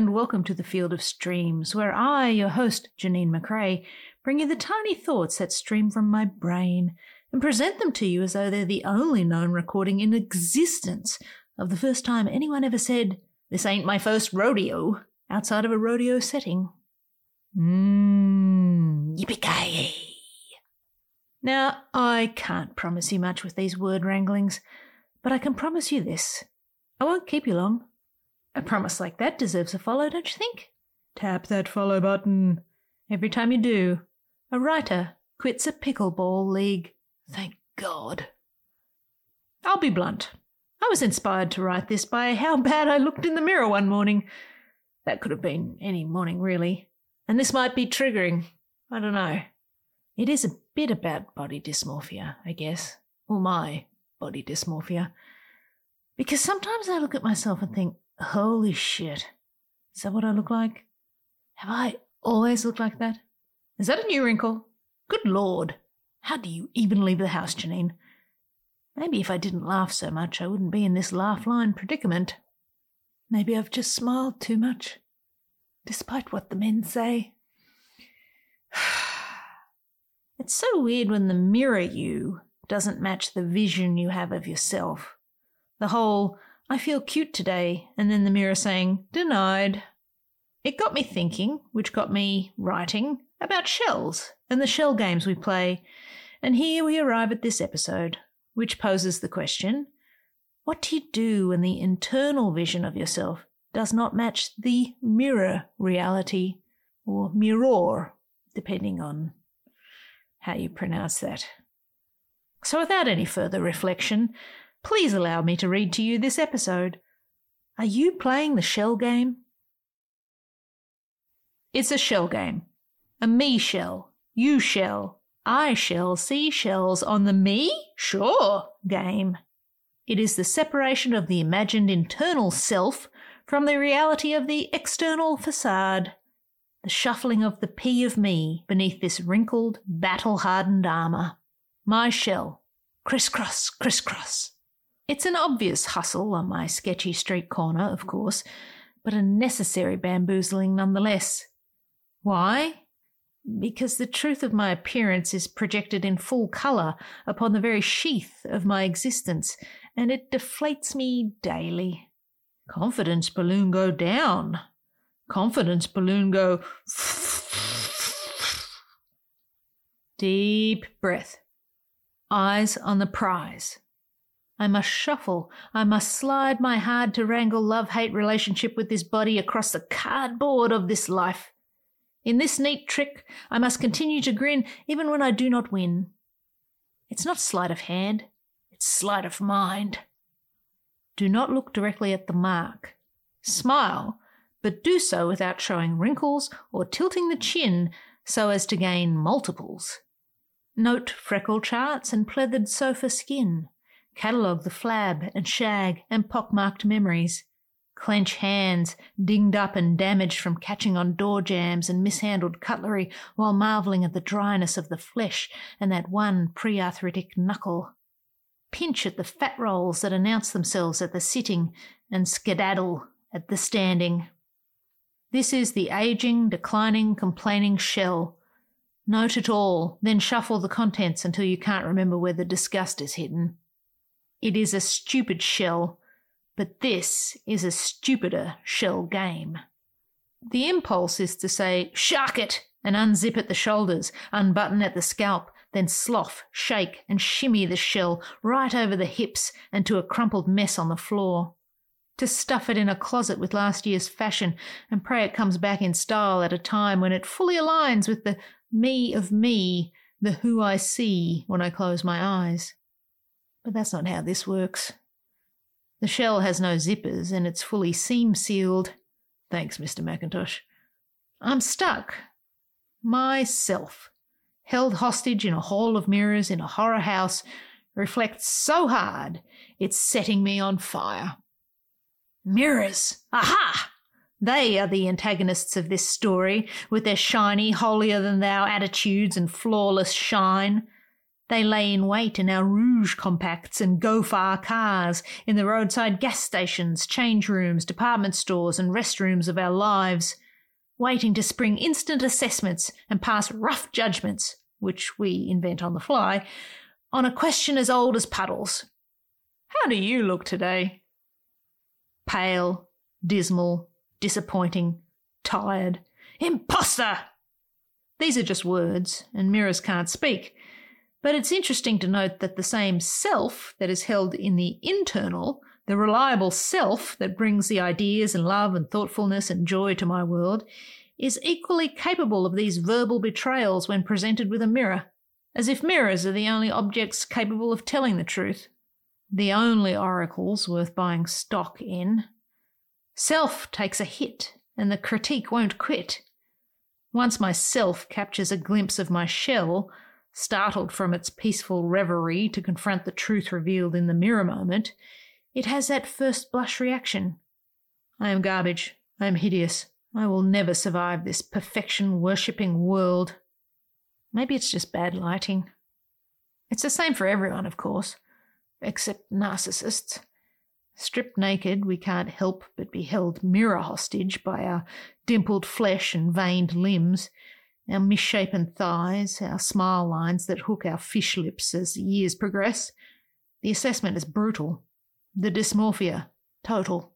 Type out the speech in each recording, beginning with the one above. and welcome to the Field of Streams, where I, your host, Janeen McCrae, bring you the tiny thoughts that stream from my brain and present them to you as though they're the only known recording in existence of the first time anyone ever said, "This ain't my first rodeo," outside of a rodeo setting. Yippee-ki-yay. Now, I can't promise you much with these word wranglings, but I can promise you this. I won't keep you long. A promise like that deserves a follow, don't you think? Tap that follow button. Every time you do, a writer quits a pickleball league. Thank God. I'll be blunt. I was inspired to write this by how bad I looked in the mirror one morning. That could have been any morning, really. And this might be triggering. I don't know. It is a bit about body dysmorphia, I guess. Or my body dysmorphia. Because sometimes I look at myself and think, holy shit, is that what I look like? Have I always looked like that? Is that a new wrinkle? Good Lord, how do you even leave the house, Janine? Maybe if I didn't laugh so much, I wouldn't be in this laugh line predicament. Maybe I've just smiled too much, despite what the men say. It's so weird when the mirror you doesn't match the vision you have of yourself. The whole, "I feel cute today," and then the mirror saying, "Denied." It got me thinking, which got me writing, about shells and the shell games we play. And here we arrive at this episode, which poses the question, what do you do when the internal vision of yourself does not match the mirror reality, or mirror, depending on how you pronounce that? So without any further reflection, please allow me to read to you this episode. Are you playing the shell game? It's a shell game. A me shell, you shell, I shell, see shells on the me, sure, game. It is the separation of the imagined internal self from the reality of the external facade. The shuffling of the P of me beneath this wrinkled, battle-hardened armour. My shell. Criss-cross, criss-cross. It's an obvious hustle on my sketchy street corner, of course, but a necessary bamboozling nonetheless. Why? Because the truth of my appearance is projected in full colour upon the very sheath of my existence, and it deflates me daily. Confidence balloon go down. Confidence balloon go... Deep breath. Eyes on the prize. I must shuffle, I must slide my hard-to-wrangle love-hate relationship with this body across the cardboard of this life. In this neat trick, I must continue to grin even when I do not win. It's not sleight of hand, it's sleight of mind. Do not look directly at the mark. Smile, but do so without showing wrinkles or tilting the chin so as to gain multiples. Note freckle charts and pleathered sofa skin. Catalogue the flab and shag and pockmarked memories. Clench hands, dinged up and damaged from catching on door jambs and mishandled cutlery while marvelling at the dryness of the flesh and that one pre-arthritic knuckle. Pinch at the fat rolls that announce themselves at the sitting and skedaddle at the standing. This is the ageing, declining, complaining shell. Note it all, then shuffle the contents until you can't remember where the disgust is hidden. It is a stupid shell, but this is a stupider shell game. The impulse is to say, "Shark it!" and unzip at the shoulders, unbutton at the scalp, then slough, shake and shimmy the shell right over the hips and to a crumpled mess on the floor. To stuff it in a closet with last year's fashion and pray it comes back in style at a time when it fully aligns with the me of me, the who I see when I close my eyes. But that's not how this works. The shell has no zippers and it's fully seam-sealed. Thanks, Mr. Mackintosh. I'm stuck. Myself, held hostage in a hall of mirrors in a horror house, reflects so hard it's setting me on fire. Mirrors! Aha! They are the antagonists of this story, with their shiny, holier-than-thou attitudes and flawless shine. They lay in wait in our rouge compacts and go-far cars, in the roadside gas stations, change rooms, department stores and restrooms of our lives, waiting to spring instant assessments and pass rough judgments, which we invent on the fly, on a question as old as puddles. How do you look today? Pale, dismal, disappointing, tired. Imposter! These are just words, and mirrors can't speak. But it's interesting to note that the same self that is held in the internal, the reliable self that brings the ideas and love and thoughtfulness and joy to my world, is equally capable of these verbal betrayals when presented with a mirror, as if mirrors are the only objects capable of telling the truth, the only oracles worth buying stock in. Self takes a hit, and the critique won't quit. Once myself captures a glimpse of my shell, startled from its peaceful reverie to confront the truth revealed in the mirror moment, it has that first blush reaction. I am garbage. I am hideous. I will never survive this perfection-worshipping world. Maybe it's just bad lighting. It's the same for everyone, of course, except narcissists. Stripped naked, we can't help but be held mirror hostage by our dimpled flesh and veined limbs, our misshapen thighs, our smile lines that hook our fish lips as years progress. The assessment is brutal. The dysmorphia, total.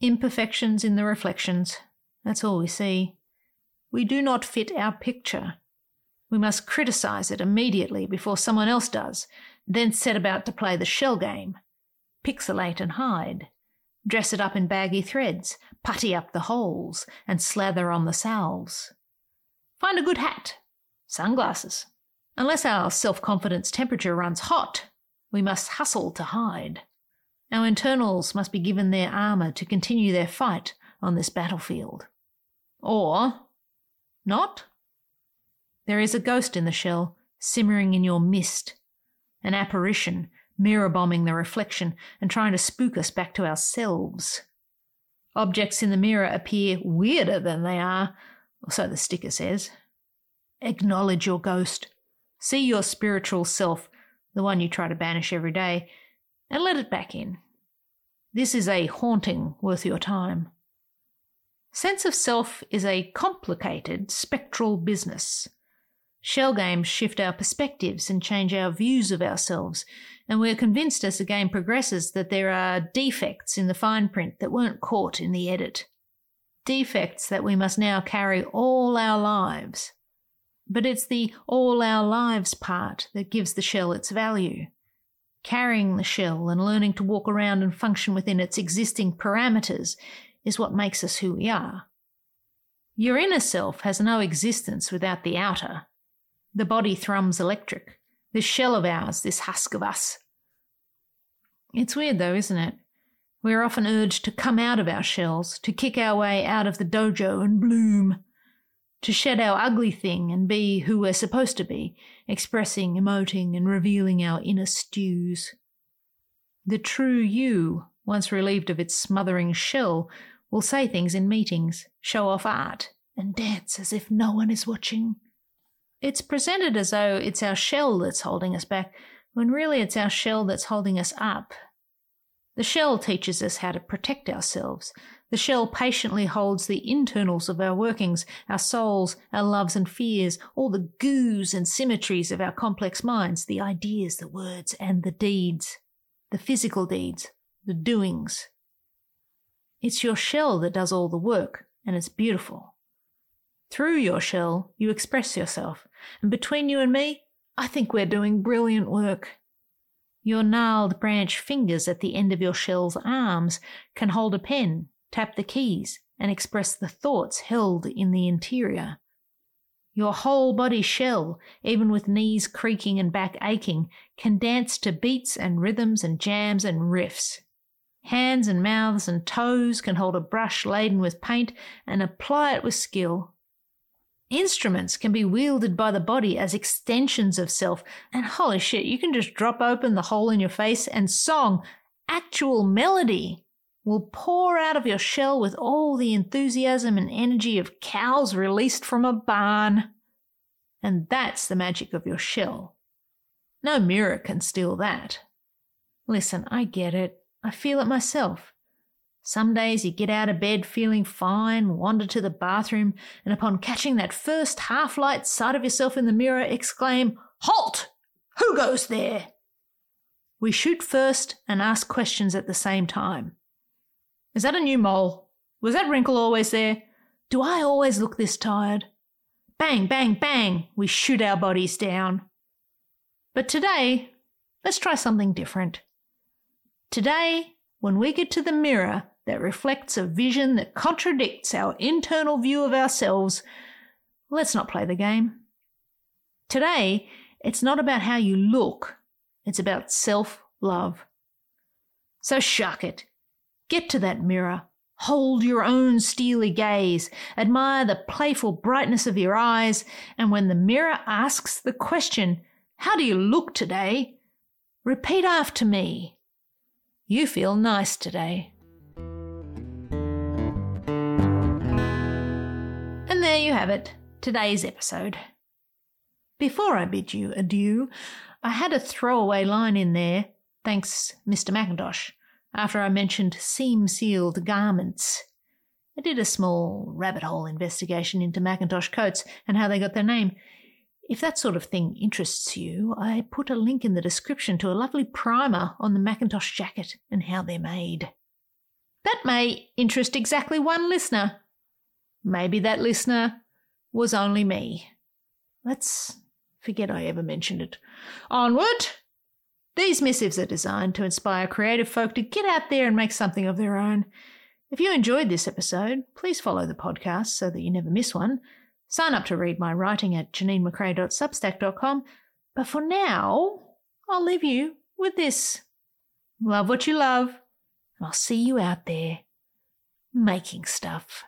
Imperfections in the reflections. That's all we see. We do not fit our picture. We must criticise it immediately before someone else does, then set about to play the shell game. Pixelate and hide. Dress it up in baggy threads, putty up the holes, and slather on the salves. Find a good hat, sunglasses. Unless our self-confidence temperature runs hot, we must hustle to hide. Our internals must be given their armour to continue their fight on this battlefield. Or not. There is a ghost in the shell, simmering in your mist, an apparition, mirror-bombing the reflection and trying to spook us back to ourselves. Objects in the mirror appear weirder than they are, or so the sticker says. Acknowledge your ghost. See your spiritual self, the one you try to banish every day, and let it back in. This is a haunting worth your time. Sense of self is a complicated, spectral business. Shell games shift our perspectives and change our views of ourselves, and we're convinced as the game progresses that there are defects in the fine print that weren't caught in the edit. Defects that we must now carry all our lives. But it's the all our lives part that gives the shell its value. Carrying the shell and learning to walk around and function within its existing parameters is what makes us who we are. Your inner self has no existence without the outer. The body thrums electric. This shell of ours, this husk of us. It's weird though, isn't it? We're often urged to come out of our shells, to kick our way out of the dojo and bloom, to shed our ugly thing and be who we're supposed to be, expressing, emoting and revealing our inner stews. The true you, once relieved of its smothering shell, will say things in meetings, show off art and dance as if no one is watching. It's presented as though it's our shell that's holding us back, when really it's our shell that's holding us up. The shell teaches us how to protect ourselves. The shell patiently holds the internals of our workings, our souls, our loves and fears, all the goos and symmetries of our complex minds, the ideas, the words and the deeds, the physical deeds, the doings. It's your shell that does all the work, and it's beautiful. Through your shell, you express yourself, and between you and me, I think we're doing brilliant work. Your gnarled branch fingers at the end of your shell's arms can hold a pen, tap the keys, and express the thoughts held in the interior. Your whole body shell, even with knees creaking and back aching, can dance to beats and rhythms and jams and riffs. Hands and mouths and toes can hold a brush laden with paint and apply it with skill. Instruments can be wielded by the body as extensions of self, and holy shit, you can just drop open the hole in your face and song, actual melody, will pour out of your shell with all the enthusiasm and energy of cows released from a barn. And that's the magic of your shell. No mirror can steal that. Listen, I get it. I feel it myself. Some days you get out of bed feeling fine, wander to the bathroom, and upon catching that first half-light sight of yourself in the mirror, exclaim, "Halt! Who goes there?" We shoot first and ask questions at the same time. Is that a new mole? Was that wrinkle always there? Do I always look this tired? Bang, bang, bang, we shoot our bodies down. But today, let's try something different. Today, when we get to the mirror that reflects a vision that contradicts our internal view of ourselves, let's not play the game. Today, it's not about how you look. It's about self-love. So shuck it. Get to that mirror. Hold your own steely gaze. Admire the playful brightness of your eyes. And when the mirror asks the question, "How do you look today?" repeat after me. You feel nice today. And there you have it, today's episode. Before I bid you adieu, I had a throwaway line in there, thanks Mr. Mackintosh, after I mentioned seam-sealed garments. I did a small rabbit hole investigation into Mackintosh coats and how they got their name. If that sort of thing interests you, I put a link in the description to a lovely primer on the Mackintosh jacket and how they're made. That may interest exactly one listener. Maybe that listener was only me. Let's forget I ever mentioned it. Onward! These missives are designed to inspire creative folk to get out there and make something of their own. If you enjoyed this episode, please follow the podcast so that you never miss one. Sign up to read my writing at janeenmccrae.substack.com. But for now, I'll leave you with this. Love what you love, and I'll see you out there making stuff.